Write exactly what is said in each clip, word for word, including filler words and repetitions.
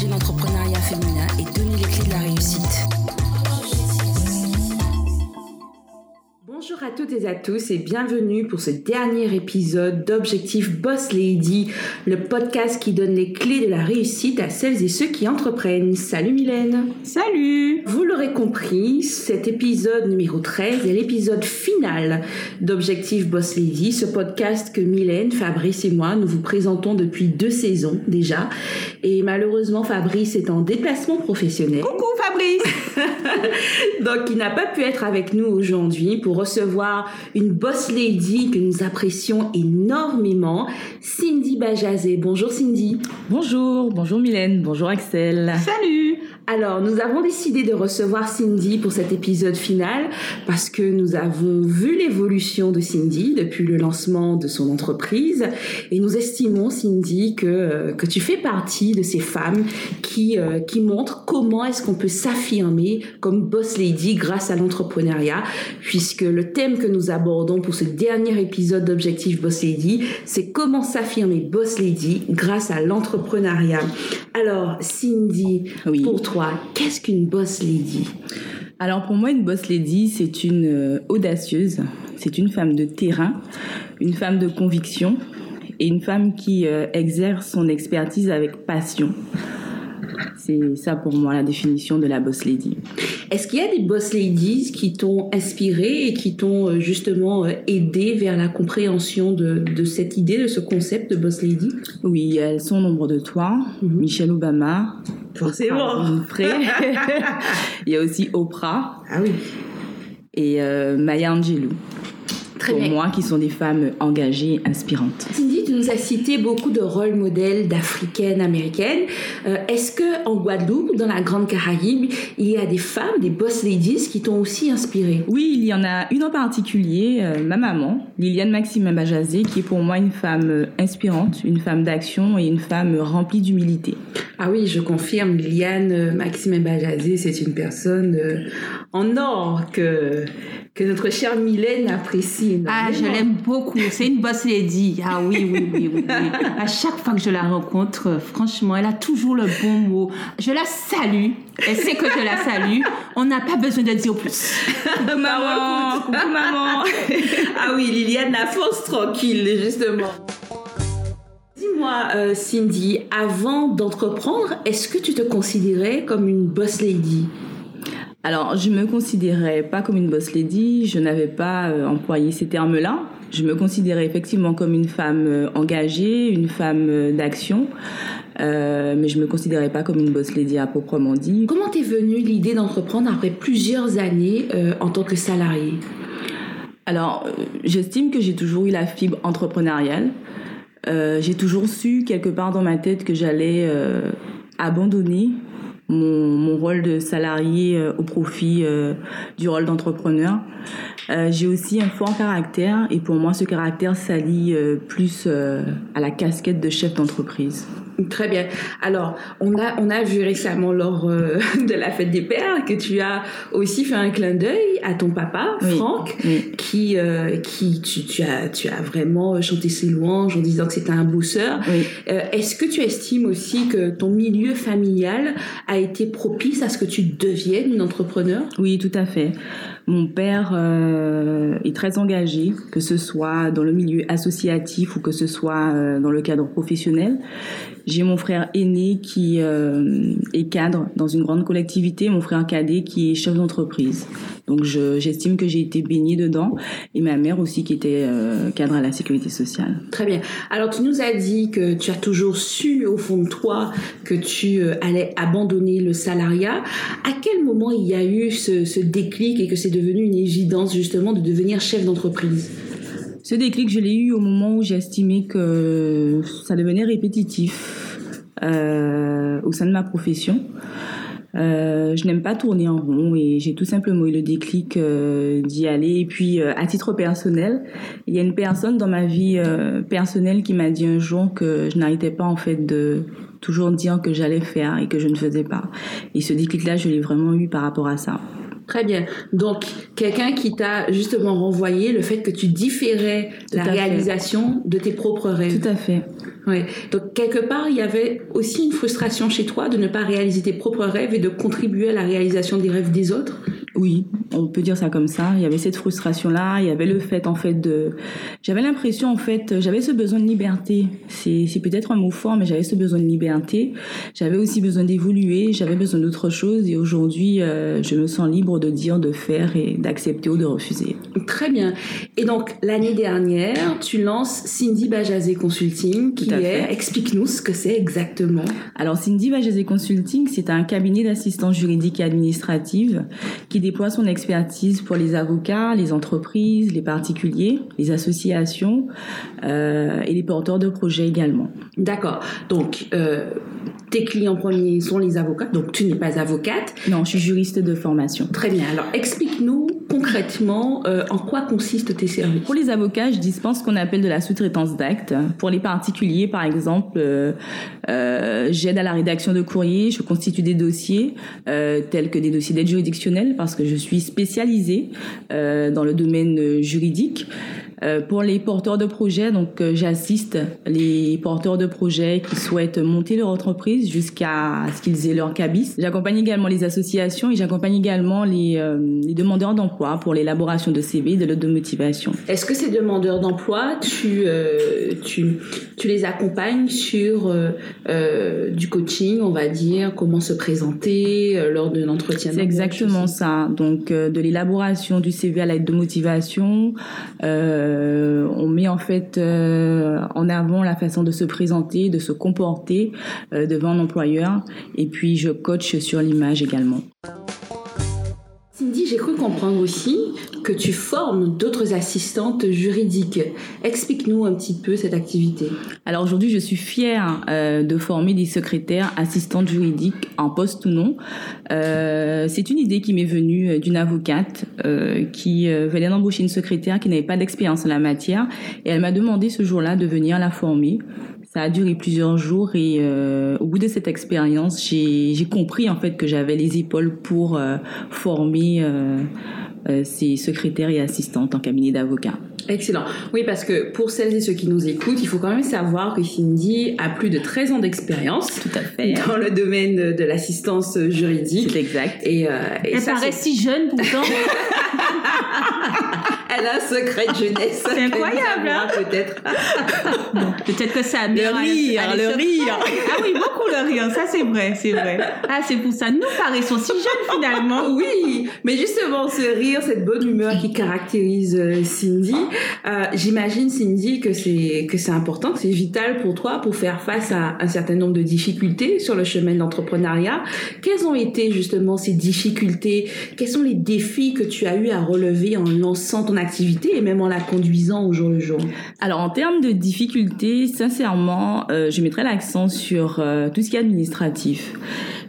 partager l'entrepreneuriat féminin et donner les clés de la réussite. Bonjour à toutes et à tous et bienvenue pour ce dernier épisode d'Objectif Boss Lady, le podcast qui donne les clés de la réussite à celles et ceux qui entreprennent. Salut Mylène. Salut. Vous l'aurez compris, cet épisode numéro treize est l'épisode final d'Objectif Boss Lady, ce podcast que Mylène, Fabrice et moi nous vous présentons depuis deux saisons déjà. Et malheureusement Fabrice est en déplacement professionnel. Coucou Fabrice. Donc il n'a pas pu être avec nous aujourd'hui pour recevoir une boss lady que nous apprécions énormément, Cindy Bajazé. Bonjour Cindy. Bonjour, bonjour Mylène, bonjour Axel. Salut. Alors, nous avons décidé de recevoir Cindy pour cet épisode final parce que nous avons vu l'évolution de Cindy depuis le lancement de son entreprise et nous estimons, Cindy, que, que tu fais partie de ces femmes qui, euh, qui montrent comment est-ce qu'on peut s'affirmer comme boss lady grâce à l'entrepreneuriat, puisque le thème que nous abordons pour ce dernier épisode d'Objectif Boss Lady, c'est comment s'affirmer boss lady grâce à l'entrepreneuriat. Alors, Cindy, oui. Pour toi, qu'est-ce qu'une boss lady ? Alors pour moi, une boss lady, c'est une audacieuse, c'est une femme de terrain, une femme de conviction et une femme qui exerce son expertise avec passion. C'est ça pour moi la définition de la boss lady. Est-ce qu'il y a des boss ladies qui t'ont inspirée et qui t'ont justement aidée vers la compréhension de, de cette idée, de ce concept de boss lady ? Oui, elles sont au nombre de toi, mm-hmm. Michelle Obama, forcément. Il y a aussi Oprah. Ah oui. Et euh, Maya Angelou. Très pour bien. Moi, qui sont des femmes engagées, inspirantes. Cindy, tu nous as cité beaucoup de rôles modèles d'Africaines, Américaines. Euh, est-ce qu'en Guadeloupe, dans la Grande Caraïbe, il y a des femmes, des boss ladies qui t'ont aussi inspirée ? Oui, il y en a une en particulier, euh, ma maman, Liliane Maxime Bajazé, qui est pour moi une femme inspirante, une femme d'action et une femme remplie d'humilité. Ah oui, je confirme, Liliane Maxime Bajazé, c'est une personne euh, en or que, que notre chère Mylène apprécie. Ah, je l'aime beaucoup. C'est une boss lady. Ah oui, oui, oui, oui, oui. À chaque fois que je la rencontre, franchement, elle a toujours le bon mot. Je la salue. Elle sait que je la salue. On n'a pas besoin de dire plus. Coucou maman, coucou maman. Ah oui, Liliane, la force tranquille, justement. Dis-moi, euh, Cindy, avant d'entreprendre, est-ce que tu te considérais comme une boss lady ? Alors, je me considérais pas comme une boss lady, je n'avais pas euh, employé ces termes-là. Je me considérais effectivement comme une femme euh, engagée, une femme euh, d'action, euh, mais je me considérais pas comme une boss lady à proprement dit. Comment t'es venue l'idée d'entreprendre après plusieurs années euh, en tant que salariée ? Alors, euh, j'estime que j'ai toujours eu la fibre entrepreneuriale. Euh, j'ai toujours su quelque part dans ma tête que j'allais euh, abandonner Mon, mon rôle de salarié euh, au profit euh, du rôle d'entrepreneur. Euh, j'ai aussi un fort caractère et pour moi, ce caractère s'allie euh, plus euh, à la casquette de chef d'entreprise. Très bien. Alors, on a, on a vu récemment lors euh, de la fête des pères que tu as aussi fait un clin d'œil à ton papa, oui. Franck, oui. qui, euh, qui tu, tu, as, tu as vraiment chanté ses louanges en disant que c'était un beau sœur. Oui. Euh, est-ce que tu estimes aussi que ton milieu familial a été propice à ce que tu deviennes une entrepreneure ? Oui, tout à fait. Mon père euh, est très engagé, que ce soit dans le milieu associatif ou que ce soit euh, dans le cadre professionnel. J'ai mon frère aîné qui euh, est cadre dans une grande collectivité, mon frère cadet qui est chef d'entreprise. Donc je, j'estime que j'ai été baignée dedans et ma mère aussi qui était euh, cadre à la sécurité sociale. Très bien. Alors tu nous as dit que tu as toujours su au fond de toi que tu euh, allais abandonner le salariat. À quel moment il y a eu ce, ce déclic et que c'est devenu une évidence justement de devenir chef d'entreprise ? Ce déclic, je l'ai eu au moment où j'ai estimé que ça devenait répétitif euh, au sein de ma profession. Euh, je n'aime pas tourner en rond et j'ai tout simplement eu le déclic euh, d'y aller. Et puis, euh, à titre personnel, il y a une personne dans ma vie euh, personnelle qui m'a dit un jour que je n'arrêtais pas en fait de toujours dire que j'allais faire et que je ne faisais pas. Et ce déclic-là, je l'ai vraiment eu par rapport à ça. Très bien. Donc, quelqu'un qui t'a justement renvoyé le fait que tu différais la réalisation de tes propres rêves. Tout à fait. Oui. Donc, quelque part, il y avait aussi une frustration chez toi de ne pas réaliser tes propres rêves et de contribuer à la réalisation des rêves des autres? Oui, on peut dire ça comme ça. Il y avait cette frustration-là, il y avait le fait, en fait, de... J'avais l'impression, en fait, j'avais ce besoin de liberté. C'est, c'est peut-être un mot fort, mais j'avais ce besoin de liberté. J'avais aussi besoin d'évoluer, j'avais besoin d'autre chose. Et aujourd'hui, euh, je me sens libre de dire, de faire et d'accepter ou de refuser. Très bien. Et donc, l'année dernière, tu lances Cindy Bajazé Consulting, qui... Yeah. Explique-nous ce que c'est exactement. Alors, Cindy Bajazé Consulting, c'est un cabinet d'assistance juridique et administrative qui déploie son expertise pour les avocats, les entreprises, les particuliers, les associations euh, et les porteurs de projets également. D'accord. Donc, euh, tes clients premiers sont les avocats, donc tu n'es pas avocate. Non, je suis juriste de formation. Très bien. Alors, explique-nous concrètement euh, en quoi consistent tes services. Pour les avocats, je dispense ce qu'on appelle de la sous-traitance d'actes. Pour les particuliers, par exemple, euh, euh, j'aide à la rédaction de courriers, je constitue des dossiers euh, tels que des dossiers d'aide juridictionnelle parce que je suis spécialisée euh, dans le domaine juridique. Euh, pour les porteurs de projets, donc euh, j'assiste les porteurs de projets qui souhaitent monter leur entreprise jusqu'à ce qu'ils aient leur cabis. J'accompagne également les associations et j'accompagne également les, euh, les demandeurs d'emploi pour l'élaboration de C V et de lettres de motivation. Est-ce que ces demandeurs d'emploi, tu, euh, tu, tu les accompagnes sur euh, euh, du coaching, on va dire, comment se présenter euh, lors de l'entretien? C'est exactement ça. Donc euh, de l'élaboration du C V à la lettre de motivation. Euh, Euh, on met en fait euh, en avant la façon de se présenter, de se comporter euh, devant l'employeur. Et puis, je coach sur l'image également. Cindy, j'ai cru comprendre aussi que tu formes d'autres assistantes juridiques. Explique-nous un petit peu cette activité. Alors aujourd'hui, je suis fière euh, de former des secrétaires assistantes juridiques en poste ou non. Euh, c'est une idée qui m'est venue d'une avocate euh, qui euh, venait d'embaucher une secrétaire qui n'avait pas d'expérience en la matière et elle m'a demandé ce jour-là de venir la former. Ça a duré plusieurs jours et euh, au bout de cette expérience, j'ai, j'ai compris en fait que j'avais les épaules pour euh, former euh, euh, ces secrétaires et assistantes en cabinet d'avocats. Excellent. Oui, parce que pour celles et ceux qui nous écoutent, il faut quand même savoir que Cindy a plus de treize ans d'expérience. Tout à fait. Dans le domaine de l'assistance juridique. C'est exact. Et, euh, et elle ça, paraît c'est... si jeune pourtant. Elle a un secret de jeunesse. C'est incroyable, hein? Peut-être. Non, peut-être que ça a bien... Le rire, le sur... rire. Ah oui, beaucoup le rire, ça c'est vrai, c'est vrai. Ah, c'est pour ça, nous paraissons si jeunes finalement. Oui, mais justement, ce rire, cette bonne humeur qui caractérise Cindy, euh, j'imagine, Cindy, que c'est, que c'est important, que c'est vital pour toi pour faire face à un certain nombre de difficultés sur le chemin de l'entrepreneuriat. Quelles ont été justement ces difficultés? Quels sont les défis que tu as eu à relever en lançant ton activité et même en la conduisant au jour le jour? Alors, en termes de difficultés, sincèrement, euh, je mettrai l'accent sur euh, tout ce qui est administratif.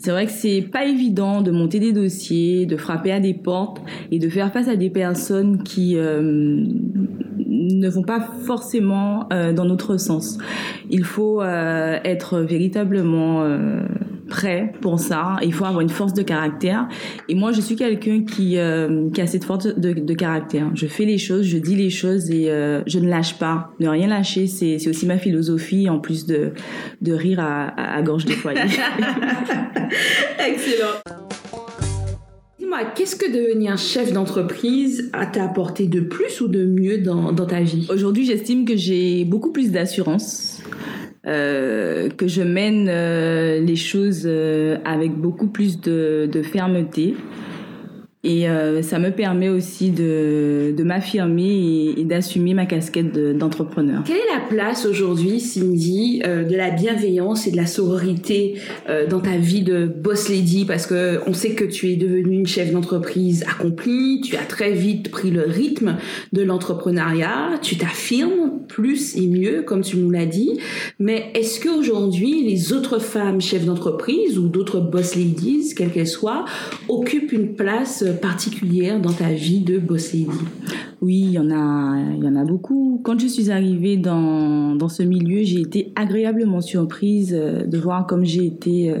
C'est vrai que c'est pas évident de monter des dossiers, de frapper à des portes et de faire face à des personnes qui euh, ne vont pas forcément euh, dans notre sens. Il faut euh, être véritablement... Euh, prêt pour ça, il faut avoir une force de caractère et moi je suis quelqu'un qui euh, qui a cette force de, de caractère. Je fais les choses, je dis les choses et euh, je ne lâche pas. Ne rien lâcher, c'est c'est aussi ma philosophie en plus de de rire à à, à gorge déployée. Excellent. Dis-moi, qu'est-ce que devenir chef d'entreprise t'a apporté de plus ou de mieux dans dans ta vie? Aujourd'hui, j'estime que j'ai beaucoup plus d'assurance. Euh, que je mène euh, les choses euh, avec beaucoup plus de, de fermeté et euh, ça me permet aussi de, de m'affirmer et, et d'assumer ma casquette de, d'entrepreneur. Quelle est la place aujourd'hui, Cindy, euh, de la bienveillance et de la sororité euh, dans ta vie de boss lady? Parce que on sait que tu es devenue une chef d'entreprise accomplie, tu as très vite pris le rythme de l'entrepreneuriat, tu t'affirmes plus et mieux, comme tu nous l'as dit. Mais est-ce qu'aujourd'hui, les autres femmes chefs d'entreprise ou d'autres boss ladies, quelles qu'elles soient, occupent une place particulière dans ta vie de boss lady? Oui, il y en a, il y en a beaucoup. Quand je suis arrivée dans, dans ce milieu, j'ai été agréablement surprise de voir comme j'ai été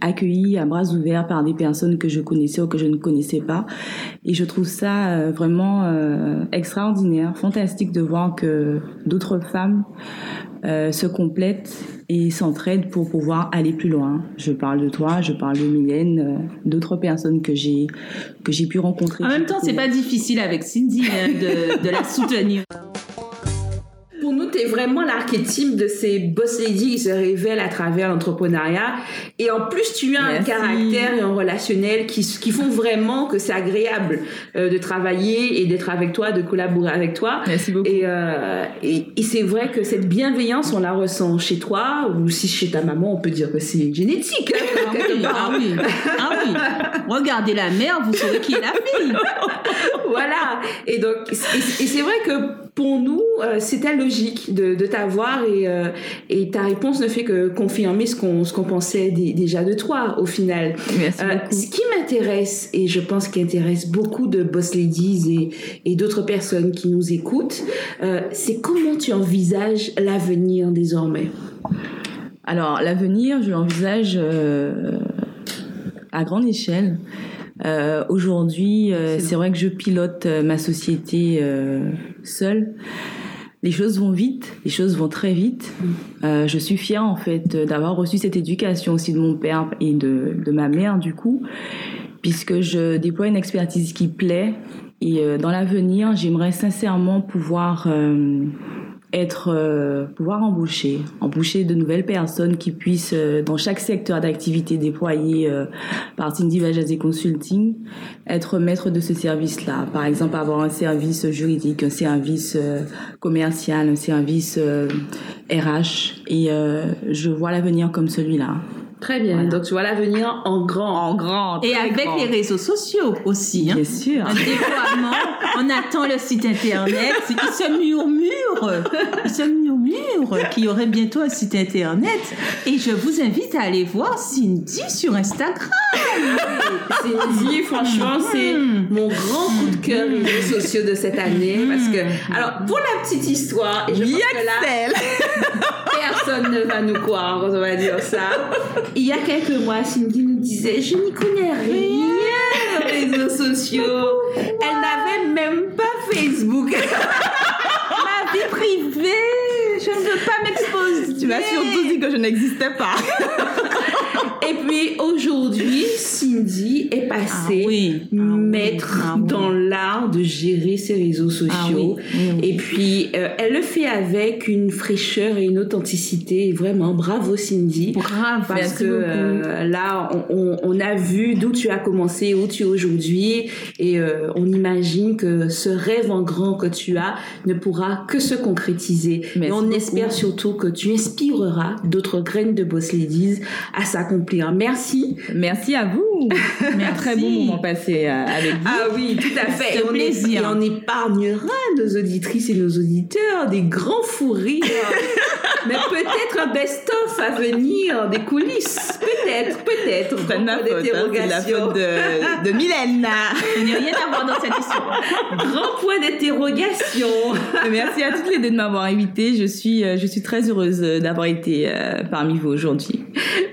accueillie à bras ouverts par des personnes que je connaissais ou que je ne connaissais pas. Et je trouve ça vraiment extraordinaire, fantastique de voir que d'autres femmes se complètent et s'entraident pour pouvoir aller plus loin. Je parle de toi, je parle de Mylène, d'autres personnes que j'ai, que j'ai pu rencontrer. En même temps, c'est pas difficile avec Cindy hein, de, de la soutenir. Pour nous, tu es vraiment l'archétype de ces boss ladies qui se révèlent à travers l'entrepreneuriat. Et en plus, tu as Merci. un caractère et un relationnel qui, qui font vraiment que c'est agréable euh, de travailler et d'être avec toi, de collaborer avec toi. Merci beaucoup. Et, euh, et, et c'est vrai que cette bienveillance, on la ressent chez toi ou si chez ta maman, on peut dire que c'est génétique. Ah oui, ah oui, ah oui. Regardez la mère, vous saurez qui est la fille. Voilà. Et donc, et, et c'est vrai que pour nous, euh, c'était logique de, de t'avoir et, euh, et ta réponse ne fait que confirmer ce qu'on, ce qu'on pensait d- déjà de toi au final. Merci euh, beaucoup. Ce qui m'intéresse et je pense qui intéresse beaucoup de boss ladies et, et d'autres personnes qui nous écoutent, euh, c'est comment tu envisages l'avenir désormais? Alors l'avenir, je l'envisage euh, à grande échelle. Euh, aujourd'hui, euh, c'est, c'est vrai que je pilote euh, ma société euh, seule. Les choses vont vite, les choses vont très vite. Euh, je suis fière en fait d'avoir reçu cette éducation aussi de mon père et de, de ma mère du coup, puisque je déploie une expertise qui plaît. Et euh, dans l'avenir, j'aimerais sincèrement pouvoir euh, être, euh, pouvoir embaucher, embaucher de nouvelles personnes qui puissent, euh, dans chaque secteur d'activité déployé euh, par Cindy Bajazé Consulting, être maître de ce service-là. Par exemple, avoir un service juridique, un service euh, commercial, un service euh, R H. Et euh, je vois l'avenir comme celui-là. Très bien. Voilà. Donc, tu vois l'avenir en grand. En grand. Et avec grand. Les réseaux sociaux aussi. Hein. Bien sûr. Un déploiement. On attend le site Internet. Il se murmure. Il se murmure qu'il y aurait bientôt un site Internet. Et je vous invite à aller voir Cindy sur Instagram. Cindy, franchement, c'est mon grand coup de cœur des réseaux sociaux de cette année. Parce que, alors, pour la petite histoire, et je pense que là, personne ne va nous croire quand on va dire ça. Il y a quelques mois, Cindy nous disait « Je n'y connais rien aux réseaux sociaux. » Elle n'avait même pas Facebook. Ma vie privée, je ne veux pas m'exposer. Tu m'as surtout dit que je n'existais pas. Et puis aujourd'hui, Cindy est passée ah oui, ah maître ah oui. dans l'art de gérer ses réseaux sociaux. Ah oui, oui, oui. Et puis euh, elle le fait avec une fraîcheur et une authenticité. Et vraiment, bravo Cindy. Bravo. Parce que euh, là, on, on, on a vu d'où tu as commencé, où tu es aujourd'hui. Et euh, on imagine que ce rêve en grand que tu as ne pourra que se concrétiser. Merci et on beaucoup. Espère surtout que tu inspireras d'autres graines de boss ladies à s'accomplir. Merci. Merci à vous. Merci. Un très bon moment passé avec vous. Ah oui, tout à fait. Et on, est, et on épargnera nos auditrices et nos auditeurs des grands fous rires. Mais peut-être un best-of à venir, des coulisses. Peut-être, peut-être. C'est ma faute, hein, c'est la faute de, de Mylène. Il n'y a rien à voir dans cette histoire. Grand point d'interrogation. Merci à toutes les deux de m'avoir invitée. Je suis, je suis très heureuse d'avoir été parmi vous aujourd'hui.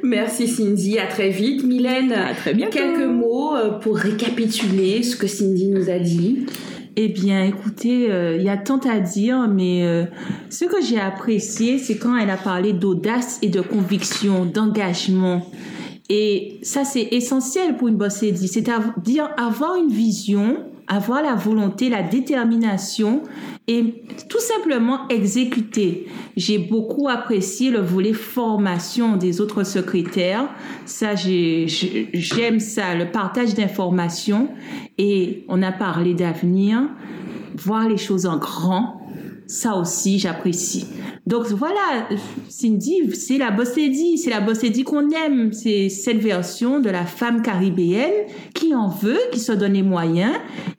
Merci Cindy, à très vite. Mylène, à très bientôt. Quelques mots pour récapituler ce que Cindy nous a dit. Eh bien, écoutez, il euh, y a tant à dire, mais euh, ce que j'ai apprécié, c'est quand elle a parlé d'audace et de conviction, d'engagement. Et ça, c'est essentiel pour une boss lady. C'est-à-dire avoir une vision, avoir la volonté, la détermination et tout simplement exécuter. J'ai beaucoup apprécié le volet formation des autres secrétaires. Ça, j'ai, j'aime ça, le partage d'informations. Et on a parlé d'avenir, voir les choses en grand. Ça aussi, j'apprécie. Donc voilà, Cindy, c'est la boss lady, c'est la boss lady qu'on aime. C'est cette version de la femme caribéenne qui en veut, qui se donne les moyens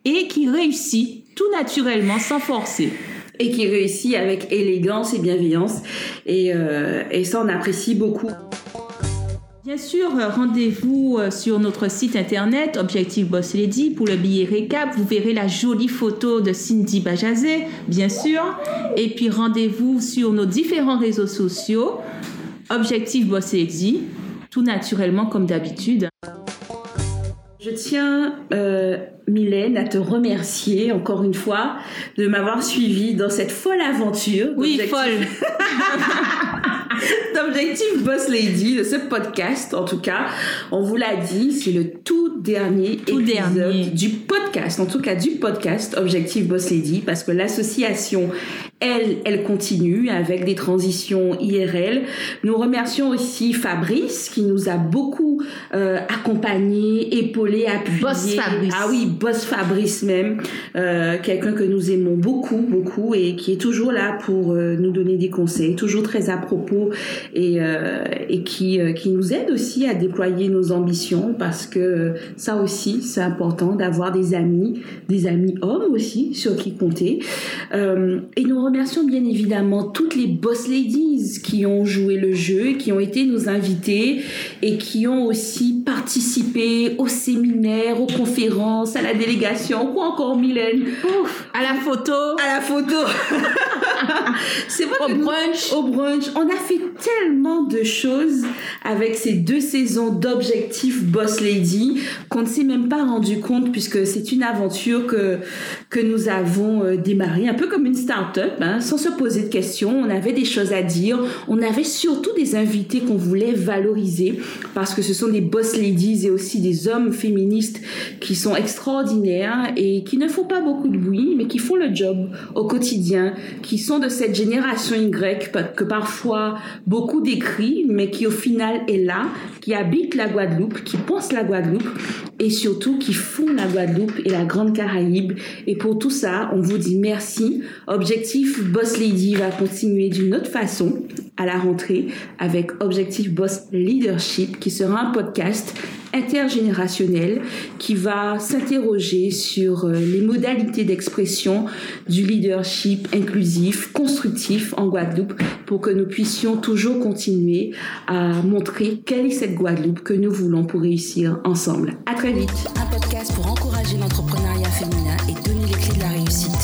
et qui réussit tout naturellement, sans forcer. Et qui réussit avec élégance et bienveillance. Et, euh, et ça, on apprécie beaucoup. Bien sûr, rendez-vous sur notre site internet Objectif Boss Lady pour le billet récap. Vous verrez la jolie photo de Cindy Bajazé, bien sûr. Et puis rendez-vous sur nos différents réseaux sociaux. Objectif Boss Lady, tout naturellement comme d'habitude. Je tiens, euh, Mylène, à te remercier encore une fois de m'avoir suivie dans cette folle aventure. Oui, folle. D'Objectif Boss Lady, de ce podcast en tout cas. On vous l'a dit, c'est le tout dernier tout épisode dernier. du podcast, en tout cas du podcast Objectif Boss Lady, parce que l'association, elle, elle continue avec des transitions I R L. Nous remercions aussi Fabrice qui nous a beaucoup euh, accompagnés, épaulés, appuyés. Boss Fabrice. Ah oui, Boss Fabrice même, euh, quelqu'un que nous aimons beaucoup, beaucoup et qui est toujours là pour euh, nous donner des conseils, toujours très à propos. Et, euh, et qui, euh, qui nous aide aussi à déployer nos ambitions, parce que ça aussi c'est important d'avoir des amis des amis hommes aussi sur qui compter, euh, et nous remercions bien évidemment toutes les boss ladies qui ont joué le jeu, qui ont été nos invitées et qui ont aussi participé aux séminaires, aux conférences, à la délégation, ou encore Mylène, Ouf, à la photo à la photo c'est vrai que au brunch. Nous, au brunch on a fait tellement de choses avec ces deux saisons d'Objectif Boss Lady qu'on ne s'est même pas rendu compte, puisque c'est une aventure que, que nous avons démarrée un peu comme une start-up, hein, sans se poser de questions. On avait des choses à dire, on avait surtout des invités qu'on voulait valoriser, parce que ce sont des boss ladies et aussi des hommes féministes qui sont extraordinaires et qui ne font pas beaucoup de bruit, mais qui font le job au quotidien, qui sont de cette génération Y que parfois beaucoup décrit, mais qui au final est là, qui habite la Guadeloupe, qui pense la Guadeloupe et surtout qui font la Guadeloupe et la Grande Caraïbe. Et pour tout ça, on vous dit merci. Objectif Boss Lady va continuer d'une autre façon à la rentrée avec Objectif Boss Leadership, qui sera un podcast intergénérationnel qui va s'interroger sur les modalités d'expression du leadership inclusif, constructif en Guadeloupe, pour que nous puissions toujours continuer à montrer quelle est cette Guadeloupe que nous voulons pour réussir ensemble. À très vite. Un podcast pour encourager l'entrepreneuriat féminin et donner les clés de la réussite.